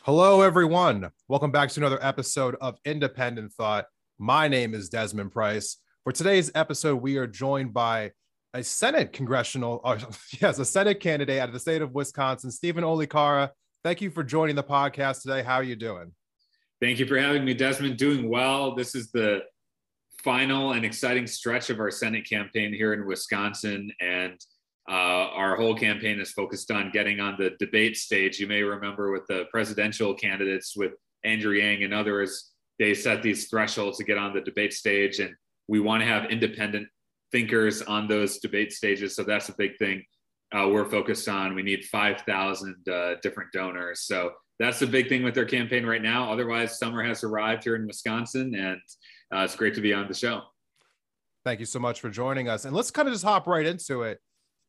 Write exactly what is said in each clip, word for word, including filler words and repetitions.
Hello, everyone. Welcome back to another episode of Independent Thought. My name is Desmond Price. For today's episode, we are joined by a Senate congressional, or yes, a Senate candidate out of the state of Wisconsin, Stephen Olicara. Thank you for joining the podcast today. How are you doing? Thank you for having me, Desmond. Doing well. This is the final and exciting stretch of our Senate campaign here in Wisconsin, and Uh, our whole campaign is focused on getting on the debate stage. You may remember with the presidential candidates, with Andrew Yang and others, they set these thresholds to get on the debate stage, and we want to have independent thinkers on those debate stages. So that's a big thing uh, we're focused on. We need five thousand uh, different donors. So that's the big thing with their campaign right now. Otherwise, summer has arrived here in Wisconsin, and uh, it's great to be on the show. Thank you so much for joining us. And let's kind of just hop right into it.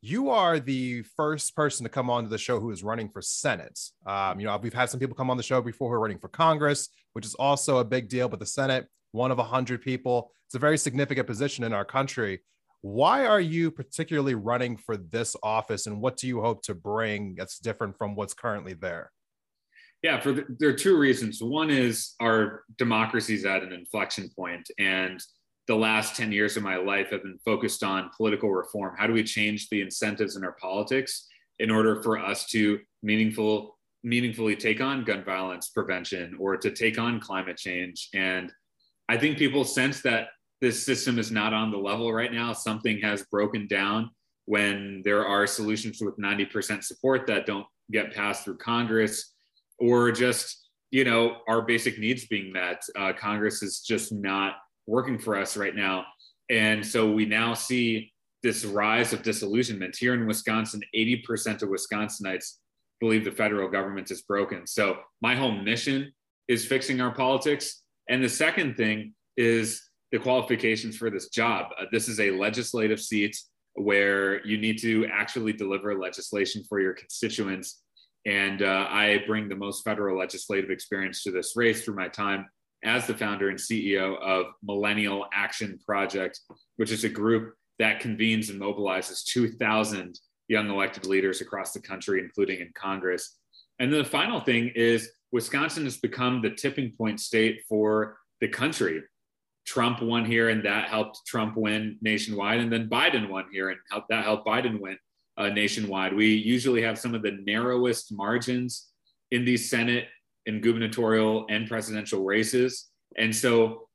You are the first person to come onto the show who is running for Senate. Um, you know, we've had some people come on the show before who are running for Congress, which is also a big deal, but the Senate, one of a hundred people, it's a very significant position in our country. Why are you particularly running for this office, and what do you hope to bring that's different from what's currently there? Yeah, for the, there are two reasons. One is our democracy is at an inflection point, and the last ten years of my life have been focused on political reform. How do we change the incentives in our politics in order for us to meaningful, meaningfully take on gun violence prevention or to take on climate change? And I think people sense that this system is not on the level right now. Something has broken down when there are solutions with ninety percent support that don't get passed through Congress, or just, you know, our basic needs being met. Uh, Congress is just not working for us right now. And so we now see this rise of disillusionment. Here in Wisconsin, eighty percent of Wisconsinites believe the federal government is broken. So my whole mission is fixing our politics. And the second thing is the qualifications for this job. Uh, this is a legislative seat where you need to actually deliver legislation for your constituents. And uh, I bring the most federal legislative experience to this race through my time as the founder and C E O of Millennial Action Project, which is a group that convenes and mobilizes two thousand young elected leaders across the country, including in Congress. And then the final thing is Wisconsin has become the tipping point state for the country. Trump won here, and that helped Trump win nationwide. And then Biden won here, and that helped Biden win uh, nationwide. We usually have some of the narrowest margins in the Senate, in gubernatorial and presidential races. And so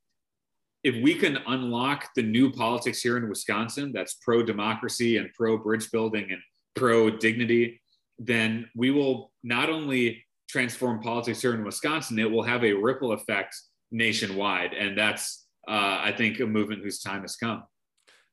if we can unlock the new politics here in Wisconsin that's pro-democracy and pro-bridge building and pro-dignity, then we will not only transform politics here in Wisconsin, it will have a ripple effect nationwide. And that's, uh, I think, a movement whose time has come.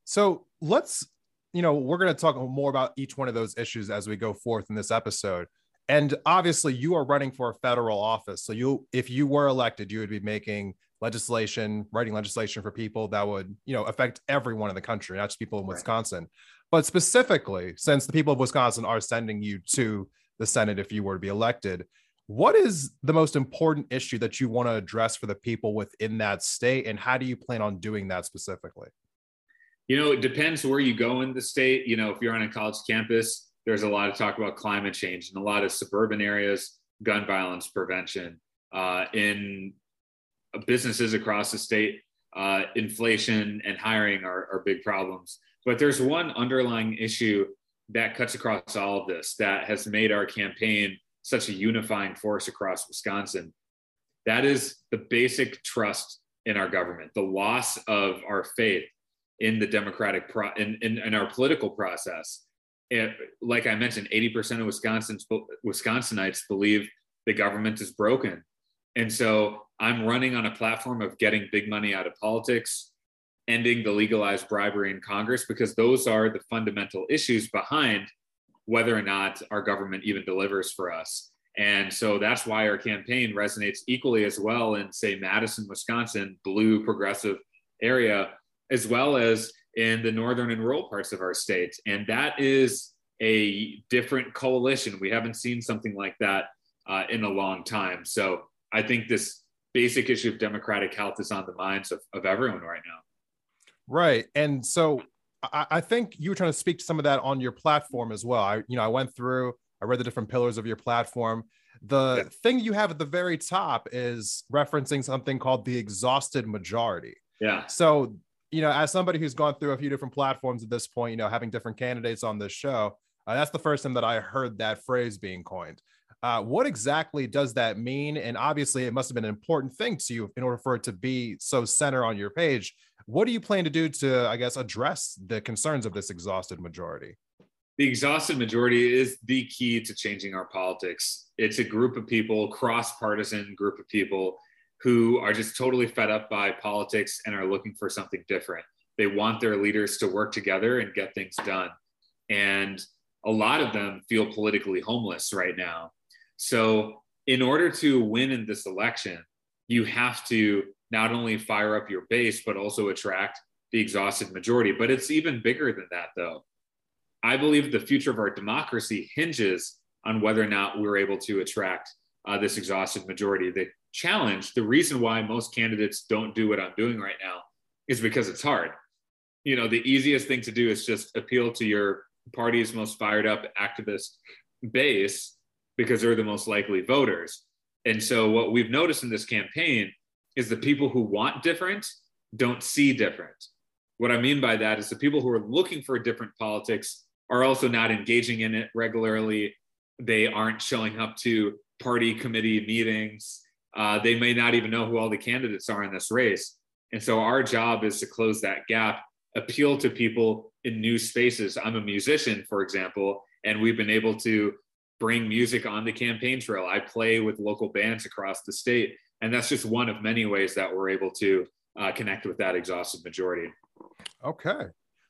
So let's, you know, we're going to talk more about each one of those issues as we go forth in this episode. And obviously you are running for a federal office. So you, if you were elected, you would be making legislation, writing legislation for people that would, you know, affect everyone in the country, not just people in Wisconsin. Right. But specifically, since the people of Wisconsin are sending you to the Senate, if you were to be elected, what is the most important issue that you want to address for the people within that state? And how do you plan on doing that specifically? You know, it depends where you go in the state. You know, if you're on a college campus, there's a lot of talk about climate change in a lot of suburban areas, gun violence prevention, uh, in businesses across the state, uh, inflation and hiring are, are big problems. But there's one underlying issue that cuts across all of this that has made our campaign such a unifying force across Wisconsin. That is the basic trust in our government, the loss of our faith in the democratic pro- in, in, in our political process. It, like I mentioned, eighty percent of Wisconsin's, Wisconsinites believe the government is broken. And so I'm running on a platform of getting big money out of politics, ending the legalized bribery in Congress, because those are the fundamental issues behind whether or not our government even delivers for us. And so that's why our campaign resonates equally as well in, say, Madison, Wisconsin, blue progressive area, as well as in the northern and rural parts of our state. And that is a different coalition. We haven't seen something like that uh, in a long time. So I think this basic issue of democratic health is on the minds of, of everyone right now. Right. And so I, I think you were trying to speak to some of that on your platform as well. I, you know, I went through, I read the different pillars of your platform. The yeah. thing you have at the very top is referencing something called the exhausted majority. Yeah. So, you know, as somebody who's gone through a few different platforms at this point, you know, having different candidates on this show, uh, that's the first time that I heard that phrase being coined. Uh, what exactly does that mean? And obviously it must have been an important thing to you in order for it to be so center on your page. What do you plan to do to, I guess, address the concerns of this exhausted majority? The exhausted majority is the key to changing our politics. It's a group of people, cross-partisan group of people who are just totally fed up by politics and are looking for something different. They want their leaders to work together and get things done. And a lot of them feel politically homeless right now. So in order to win in this election, you have to not only fire up your base, but also attract the exhausted majority. But it's even bigger than that, though. I believe the future of our democracy hinges on whether or not we're able to attract uh, this exhausted majority. The challenge, the reason why most candidates don't do what I'm doing right now is because it's hard. You know, the easiest thing to do is just appeal to your party's most fired up activist base, because they're the most likely voters. And so what we've noticed in this campaign is the people who want different don't see different. What I mean by that is the people who are looking for different politics are also not engaging in it regularly. They aren't showing up to party committee meetings. Uh, they may not even know who all the candidates are in this race. And so our job is to close that gap, appeal to people in new spaces. I'm a musician, for example, and we've been able to bring music on the campaign trail. I play with local bands across the state. And that's just one of many ways that we're able to uh, connect with that exhausted majority. Okay.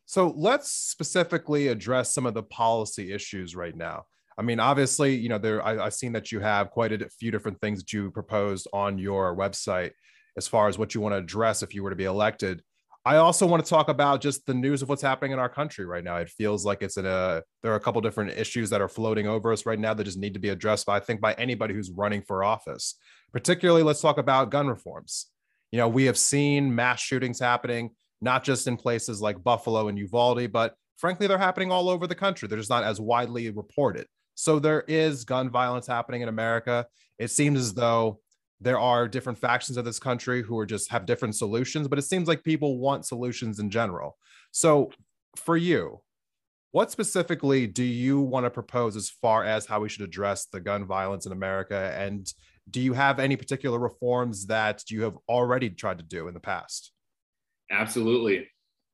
So let's specifically address some of the policy issues right now. I mean, obviously, you know, there, I, I've seen that you have quite a few different things that you proposed on your website as far as what you want to address if you were to be elected. I also want to talk about just the news of what's happening in our country right now. It feels like it's in a, there are a couple different issues that are floating over us right now that just need to be addressed by, I think, by anybody who's running for office. Particularly, let's talk about gun reforms. You know, we have seen mass shootings happening, not just in places like Buffalo and Uvalde, but frankly, they're happening all over the country. They're just not as widely reported. So there is gun violence happening in America. It seems as though there are different factions of this country who are just have different solutions, but it seems like people want solutions in general. So for you, what specifically do you want to propose as far as how we should address the gun violence in America? And do you have any particular reforms that you have already tried to do in the past? Absolutely.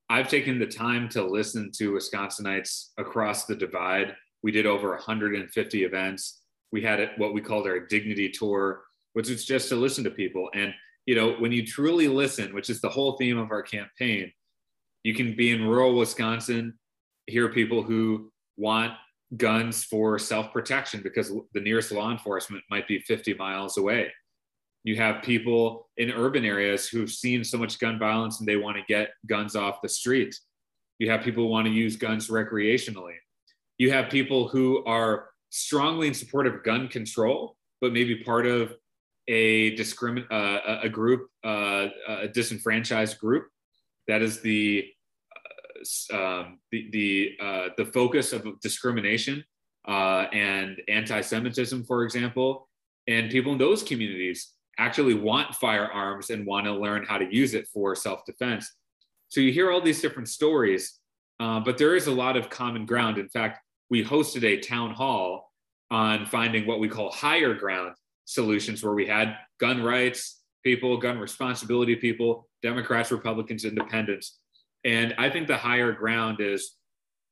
I've taken the time to listen to Wisconsinites across the divide. We did over one hundred fifty events. We had what we called our dignity tour, which is just to listen to people. And, you know, when you truly listen, which is the whole theme of our campaign, you can be in rural Wisconsin, hear people who want guns for self-protection because the nearest law enforcement might be fifty miles away. You have people in urban areas who've seen so much gun violence and they want to get guns off the street. You have people who want to use guns recreationally. You have people who are strongly in support of gun control, but maybe part of a discrimin uh, a group, uh, a disenfranchised group, that is the uh, um, the the, uh, the focus of discrimination uh, and anti-Semitism, for example. And people in those communities actually want firearms and want to learn how to use it for self-defense. So you hear all these different stories, uh, but there is a lot of common ground. In fact, we hosted a town hall on finding what we call higher ground solutions, where we had gun rights people, gun responsibility people, Democrats, Republicans, independents. And I think the higher ground is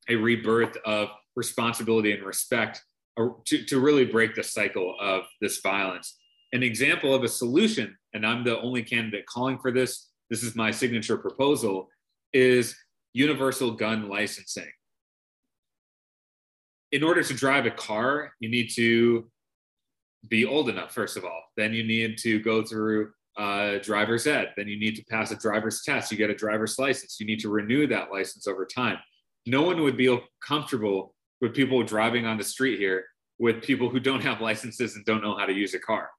a rebirth of responsibility and respect to, to really break the cycle of this violence. An example of a solution, and I'm the only candidate calling for this, this is my signature proposal, is universal gun licensing. In order to drive a car, you need to be old enough, first of all. Then you need to go through uh, driver's ed, then you need to pass a driver's test, you get a driver's license, you need to renew that license over time. No one would be comfortable with people driving on the street here with people who don't have licenses and don't know how to use a car.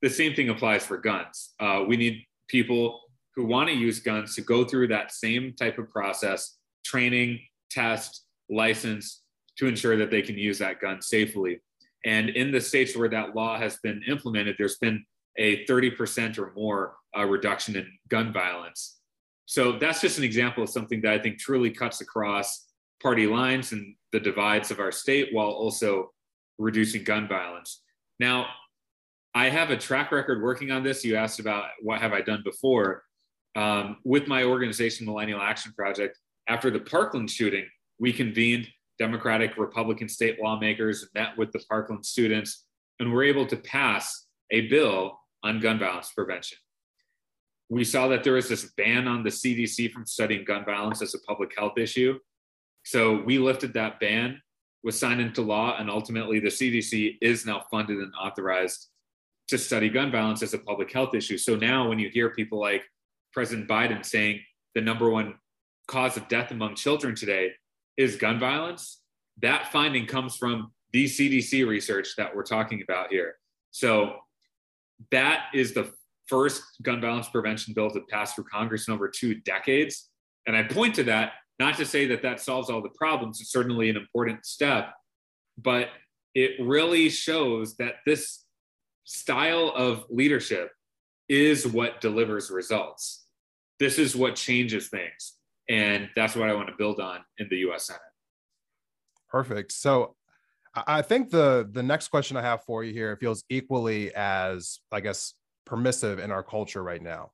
The same thing applies for guns. Uh, we need people who want to use guns to go through that same type of process, training, test, license, to ensure that they can use that gun safely. And in the states where that law has been implemented, there's been a thirty percent or more uh, reduction in gun violence. So that's just an example of something that I think truly cuts across party lines and the divides of our state while also reducing gun violence. Now, I have a track record working on this. You asked about what have I done before. Um, with my organization, Millennial Action Project, after the Parkland shooting, we convened Democratic, Republican state lawmakers, met with the Parkland students, and were able to pass a bill on gun violence prevention. We saw that there was this ban on the C D C from studying gun violence as a public health issue. So we lifted that ban, was signed into law, and ultimately the C D C is now funded and authorized to study gun violence as a public health issue. So now when you hear people like President Biden saying the number one cause of death among children today is gun violence, that finding comes from the C D C research that we're talking about here. So that is the first gun violence prevention bill to pass through Congress in over two decades. And I point to that, not to say that that solves all the problems. It's certainly an important step, but it really shows that this style of leadership is what delivers results. This is what changes things. And that's what I want to build on in the U S Senate. Perfect. So I think the, the next question I have for you here feels equally as, I guess, permissive in our culture right now.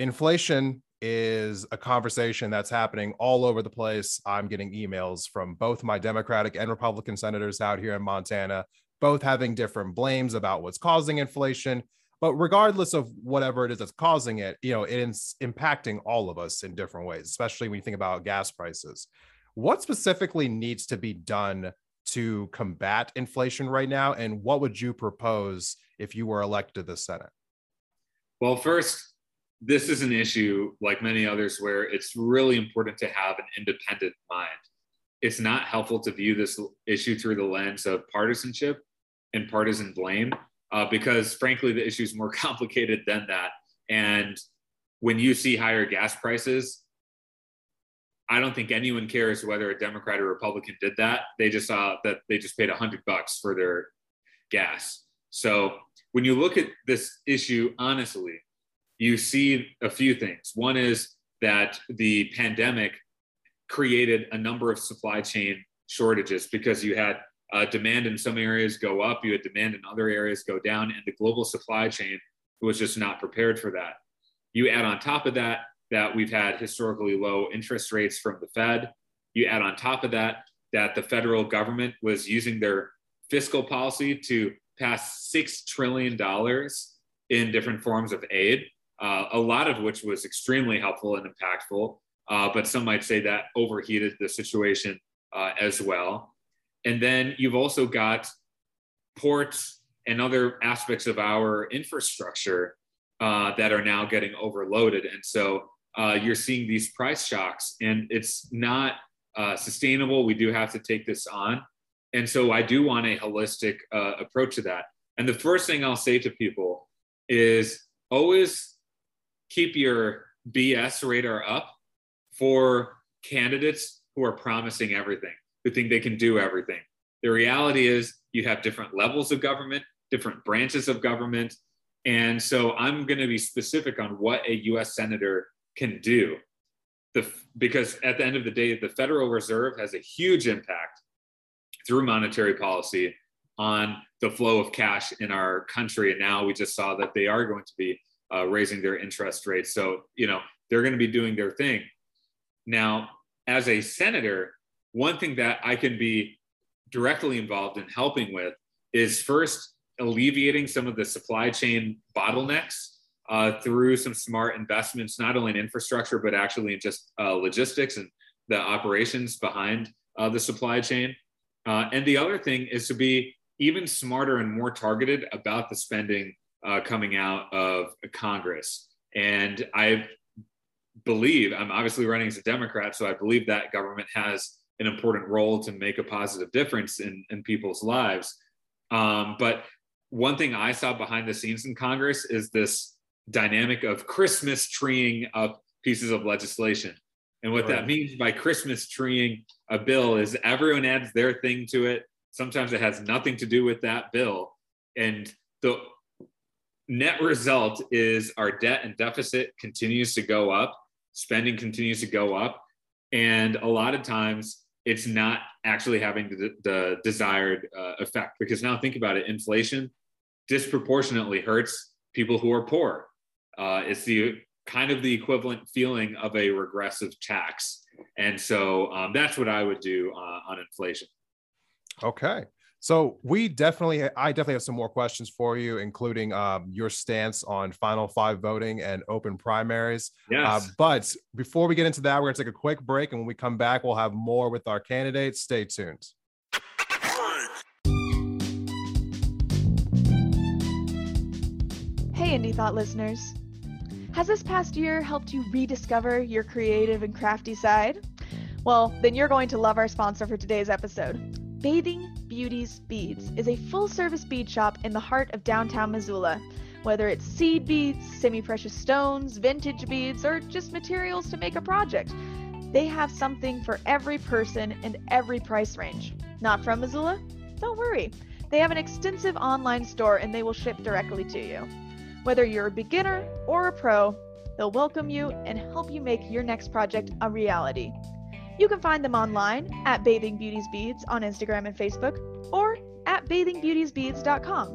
Inflation is a conversation that's happening all over the place. I'm getting emails from both my Democratic and Republican senators out here in Montana, both having different blames about what's causing inflation. But regardless of whatever it is that's causing it, you know, it's impacting all of us in different ways, especially when you think about gas prices. What specifically needs to be done to combat inflation right now? And what would you propose if you were elected to the Senate? Well, first, this is an issue, like many others, where it's really important to have an independent mind. It's not helpful to view this issue through the lens of partisanship and partisan blame. Uh, because frankly, the issue is more complicated than that. And when you see higher gas prices, I don't think anyone cares whether a Democrat or Republican did that. They just saw that they just paid a hundred bucks for their gas. So when you look at this issue, honestly, you see a few things. One is that the pandemic created a number of supply chain shortages because you had Uh, demand in some areas go up, you had demand in other areas go down, and the global supply chain was just not prepared for that. You add on top of that, that we've had historically low interest rates from the Fed. You add on top of that, that the federal government was using their fiscal policy to pass six trillion dollars in different forms of aid, uh, a lot of which was extremely helpful and impactful, uh, but some might say that overheated the situation uh, as well. And then you've also got ports and other aspects of our infrastructure uh, that are now getting overloaded. And so uh, you're seeing these price shocks, and it's not uh, sustainable. We do have to take this on. And so I do want a holistic uh, approach to that. And the first thing I'll say to people is always keep your B S radar up for candidates who are promising everything, who think they can do everything. The reality is you have different levels of government, different branches of government. And so I'm going to be specific on what a U S senator can do. The, because at the end of the day, the Federal Reserve has a huge impact through monetary policy on the flow of cash in our country. And now we just saw that they are going to be uh, raising their interest rates. So, you know, they're going to be doing their thing. Now, as a senator, one thing that I can be directly involved in helping with is first alleviating some of the supply chain bottlenecks uh, through some smart investments, not only in infrastructure, but actually in just uh, logistics and the operations behind uh, the supply chain. Uh, and the other thing is to be even smarter and more targeted about the spending uh, coming out of Congress. And I believe, I'm obviously running as a Democrat, so I believe that government has an important role to make a positive difference in, in people's lives. Um, but one thing I saw behind the scenes in Congress is this dynamic of Christmas treeing up pieces of legislation. And what that means by Christmas treeing a bill is everyone adds their thing to it. Sometimes it has nothing to do with that bill. And the net result is our debt and deficit continues to go up, spending continues to go up. And a lot of times it's not actually having the, the desired uh, effect, because now think about it, inflation disproportionately hurts people who are poor. Uh, it's the kind of the equivalent feeling of a regressive tax. And so um, that's what I would do uh, on inflation. Okay. So we definitely, I definitely have some more questions for you, including um, your stance on Final Five voting and open primaries. Yes. Uh, but before we get into that, we're gonna take a quick break. And when we come back, we'll have more with our candidates. Stay tuned. Hey, Indie Thought listeners. Has this past year helped you rediscover your creative and crafty side? Well, then you're going to love our sponsor for today's episode. Bathing Beauties Beads is a full-service bead shop in the heart of downtown Missoula. Whether it's seed beads, semi-precious stones, vintage beads, or just materials to make a project, they have something for every person and every price range. Not from Missoula? Don't worry. They have an extensive online store and they will ship directly to you. Whether you're a beginner or a pro, they'll welcome you and help you make your next project a reality. You can find them online at Bathing Beauties Beads on Instagram and Facebook, or at bathing beauties beads dot com.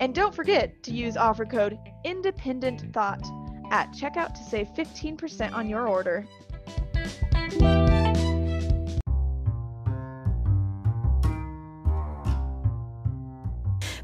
And don't forget to use offer code INDEPENDENTTHOUGHT at checkout to save fifteen percent on your order.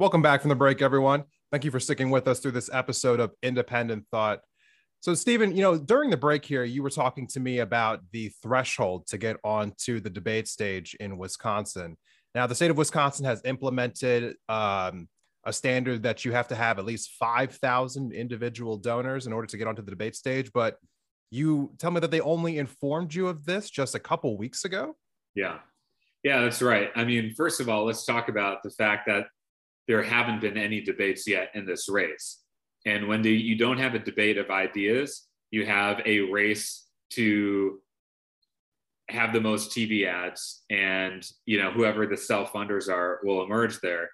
Welcome back from the break, everyone. Thank you for sticking with us through this episode of Independent Thought. So, Stephen, you know, during the break here, you were talking to me about the threshold to get onto the debate stage in Wisconsin. Now, the state of Wisconsin has implemented um, a standard that you have to have at least five thousand individual donors in order to get onto the debate stage. But you tell me that they only informed you of this just a couple weeks ago? Yeah. Yeah, that's right. I mean, first of all, let's talk about the fact that there haven't been any debates yet in this race. And when the, you don't have a debate of ideas, you have a race to have the most T V ads, and, you know, whoever the self-funders are will emerge there.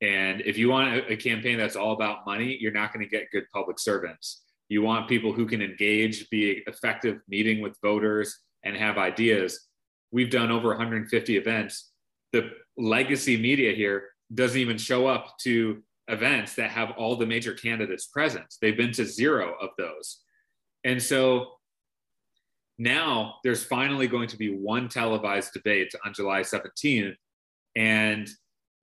And if you want a, a campaign that's all about money, you're not going to get good public servants. You want people who can engage, be effective meeting with voters, and have ideas. We've done over one hundred fifty events. The legacy media here doesn't even show up to events that have all the major candidates present. They've been to zero of those. And so now there's finally going to be one televised debate on July seventeenth. And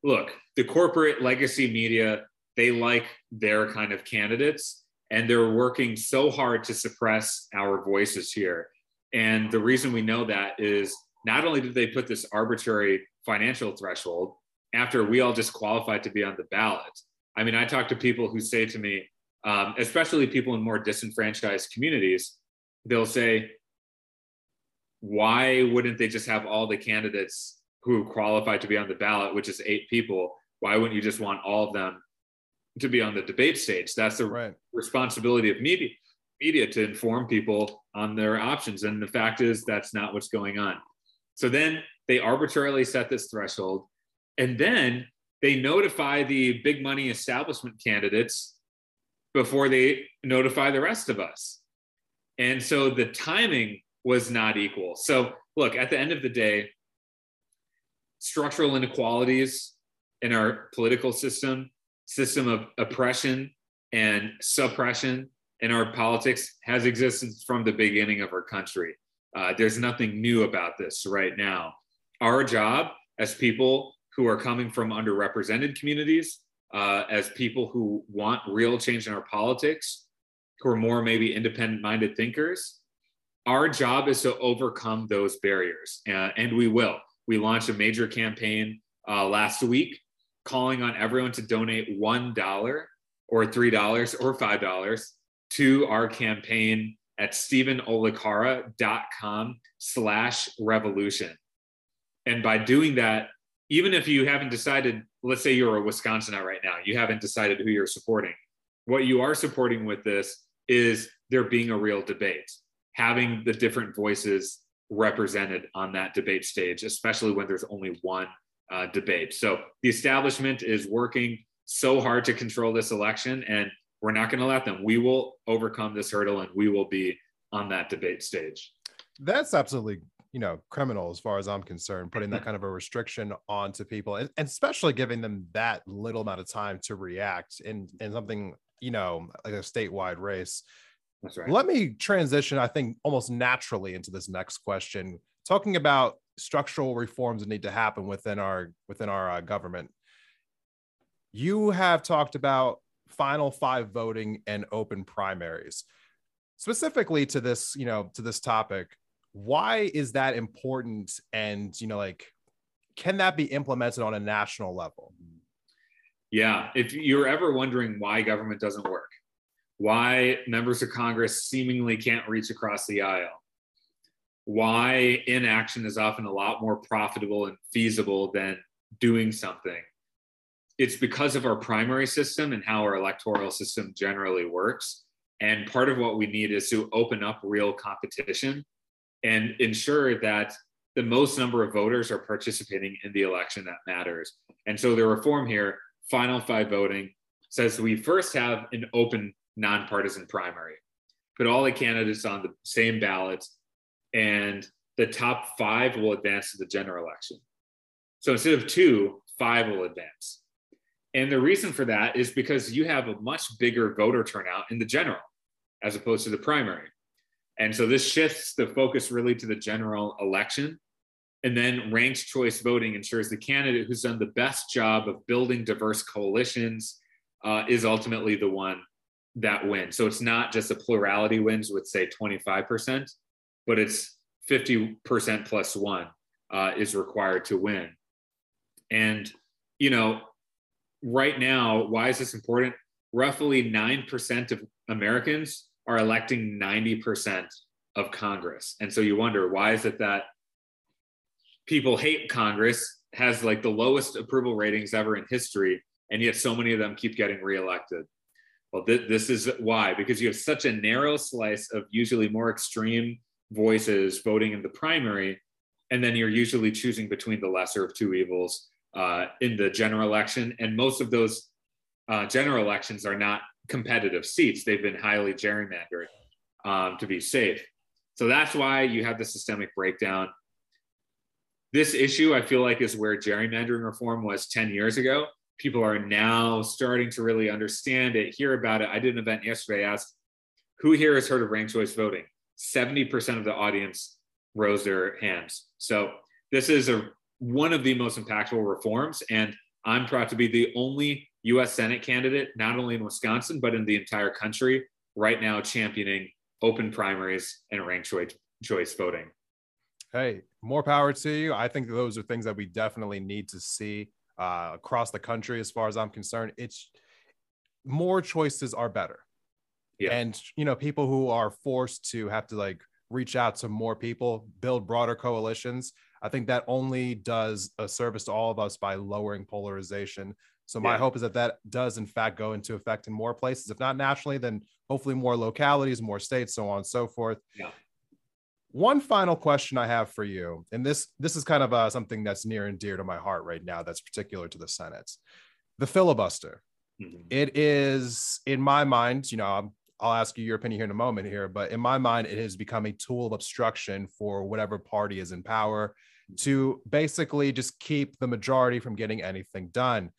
look, the corporate legacy media, they like their kind of candidates, and they're working so hard to suppress our voices here. And the reason we know that is not only did they put this arbitrary financial threshold after we all just qualified to be on the ballot. I mean, I talk to people who say to me, um, especially people in more disenfranchised communities, they'll say, why wouldn't they just have all the candidates who qualify to be on the ballot, which is eight people? Why wouldn't you just want all of them? to be on the debate stage. That's the right. responsibility of media, media to inform people on their options. And the fact is, that's not what's going on. So then they arbitrarily set this threshold. And then they notify the big money establishment candidates before they notify the rest of us. And so the timing was not equal. So look, at the end of the day, structural inequalities in our political system, system of oppression and suppression in our politics has existed from the beginning of our country. Uh, there's nothing new about this right now. Our job as people who are coming from underrepresented communities, uh, as people who want real change in our politics, who are more maybe independent-minded thinkers, our job is to overcome those barriers, uh, and we will. We launched a major campaign uh, last week calling on everyone to donate one dollar or three dollars or five dollars to our campaign at stephenolicara.com slash revolution. And by doing that, even if you haven't decided, let's say you're a Wisconsinite right now, you haven't decided who you're supporting. What you are supporting with this is there being a real debate, having the different voices represented on that debate stage, especially when there's only one uh, debate. So the establishment is working so hard to control this election, and we're not going to let them. We will overcome this hurdle, and we will be on that debate stage. That's absolutely, you know, criminal as far as I'm concerned, putting that kind of a restriction onto people, and, and especially giving them that little amount of time to react in, in something, you know, like a statewide race. That's right. Let me transition, I think, almost naturally into this next question, talking about structural reforms that need to happen within our within our uh, government. You have talked about final five voting and open primaries. Specifically to this, you know, to this topic, why is that important? And, you know, like, can that be implemented on a national level? Yeah. If you're ever wondering why government doesn't work, why members of Congress seemingly can't reach across the aisle, why inaction is often a lot more profitable and feasible than doing something, it's because of our primary system and how our electoral system generally works. And part of what we need is to open up real competition and ensure that the most number of voters are participating in the election that matters. And so the reform here, final five voting, says we first have an open nonpartisan primary, put all the candidates on the same ballot, and the top five will advance to the general election. So instead of two, five will advance. And the reason for that is because you have a much bigger voter turnout in the general as opposed to the primary. And so this shifts the focus really to the general election. And then ranked choice voting ensures the candidate who's done the best job of building diverse coalitions uh, is ultimately the one that wins. So it's not just a plurality wins with, say, twenty-five percent, but it's fifty percent plus one uh, is required to win. And, you know, right now, why is this important? Roughly nine percent of Americans are electing ninety percent of Congress. And so you wonder, why is it that people hate Congress, has like the lowest approval ratings ever in history, and yet so many of them keep getting reelected? Well, th- this is why, because you have such a narrow slice of usually more extreme voices voting in the primary, and then you're usually choosing between the lesser of two evils uh, in the general election. And most of those uh, general elections are not competitive seats. They've been highly gerrymandered um, to be safe. So that's why you have the systemic breakdown. This issue, I feel like, is where gerrymandering reform was ten years ago. People are now starting to really understand it, hear about it. I did an event yesterday, asked, who here has heard of ranked choice voting? seventy percent of the audience rose their hands. So this is a, one of the most impactful reforms, and I'm proud to be the only U S Senate candidate, not only in Wisconsin, but in the entire country right now, championing open primaries and ranked choice, choice voting. Hey, more power to you. I think those are things that we definitely need to see uh, across the country. As far as I'm concerned, it's more choices are better. Yeah. And, you know, people who are forced to have to like reach out to more people, build broader coalitions, I think that only does a service to all of us by lowering polarization, So my yeah. hope is that that does in fact go into effect in more places, if not nationally, then hopefully more localities, more states, so on and so forth. Yeah. One final question I have for you, and this, this is kind of uh, something that's near and dear to my heart right now, that's particular to the Senate, the filibuster. Mm-hmm. It is, in my mind, you know, I'm, I'll ask you your opinion here in a moment here, but in my mind, it has become a tool of obstruction for whatever party is in power to basically just keep the majority from getting anything done.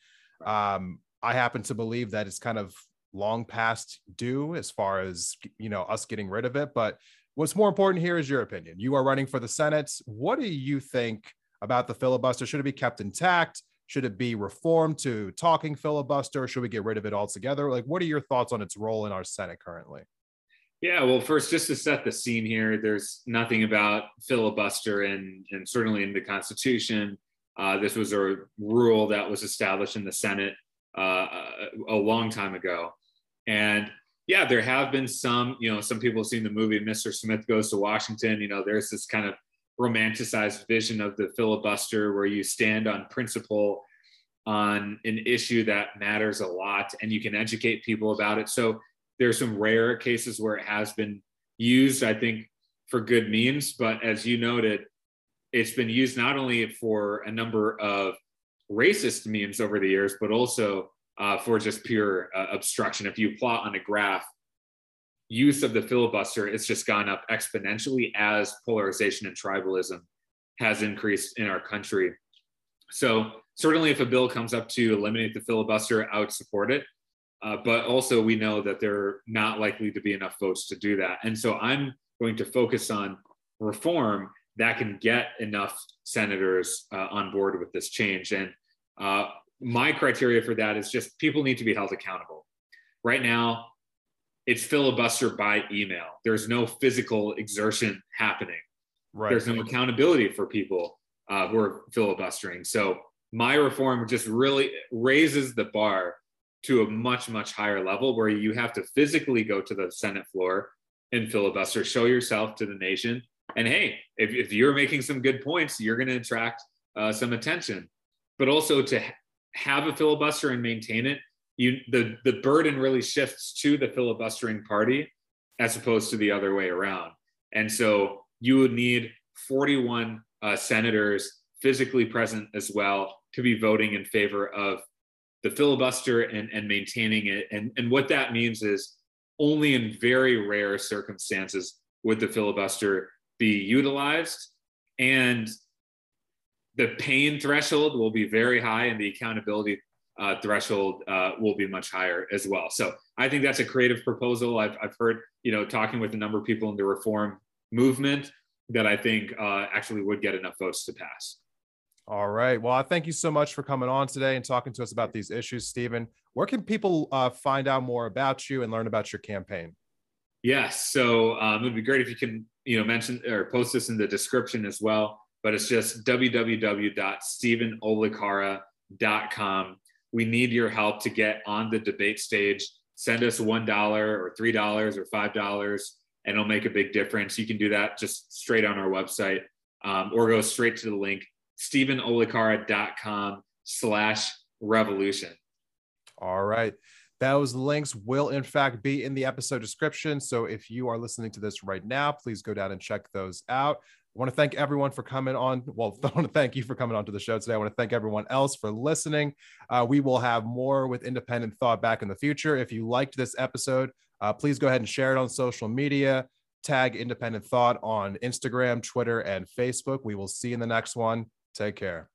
Um, I happen to believe that it's kind of long past due as far as, you know, us getting rid of it. But what's more important here is your opinion. You are running for the Senate. What do you think about the filibuster? Should it be kept intact? Should it be reformed to talking filibuster? Or should we get rid of it altogether? Like, what are your thoughts on its role in our Senate currently? Yeah, well, first, just to set the scene here, there's nothing about filibuster and, and certainly in the Constitution. Uh, this was a rule that was established in the Senate uh, a, a long time ago. And yeah, there have been some, you know, some people have seen the movie Mister Smith Goes to Washington. You know, there's this kind of romanticized vision of the filibuster where you stand on principle on an issue that matters a lot and you can educate people about it. So there are some rare cases where it has been used, I think, for good means. But as you noted, it's been used not only for a number of racist memes over the years, but also uh, for just pure uh, obstruction. If you plot on a graph, use of the filibuster, it's just gone up exponentially as polarization and tribalism has increased in our country. So certainly if a bill comes up to eliminate the filibuster, I would support it. Uh, but also we know that there are not likely to be enough votes to do that. And so I'm going to focus on reform that can get enough senators uh, on board with this change. And uh, my criteria for that is just people need to be held accountable. Right now, it's filibuster by email. There's no physical exertion happening. Right. There's no accountability for people uh, who are filibustering. So my reform just really raises the bar to a much, much higher level where you have to physically go to the Senate floor and filibuster, show yourself to the nation. And hey, if, if you're making some good points, you're going to attract uh, some attention. But also to ha- have a filibuster and maintain it, you the, the burden really shifts to the filibustering party as opposed to the other way around. And so you would need forty-one uh, senators physically present as well to be voting in favor of the filibuster and, and maintaining it. And, and what that means is only in very rare circumstances would the filibuster be utilized, and the pain threshold will be very high and the accountability uh, threshold uh, will be much higher as well. So I think that's a creative proposal. I've, I've heard, you know, talking with a number of people in the reform movement that I think uh, actually would get enough votes to pass. All right. Well, I thank you so much for coming on today and talking to us about these issues, Stephen. Where can people uh, find out more about you and learn about your campaign? Yes. So um, it'd be great if you can, you know, mention or post this in the description as well, but it's just w w w dot stephen olicara dot com. We need your help to get on the debate stage. Send us one dollar or three dollars or five dollars, and it'll make a big difference. You can do that just straight on our website um, or go straight to the link, stephen olicara dot com slash revolution. All right. Those links will, in fact, be in the episode description. So if you are listening to this right now, please go down and check those out. I want to thank everyone for coming on. Well, I want to thank you for coming on to the show today. I want to thank everyone else for listening. Uh, we will have more with Independent Thought back in the future. If you liked this episode, uh, please go ahead and share it on social media. Tag Independent Thought on Instagram, Twitter, and Facebook. We will see you in the next one. Take care.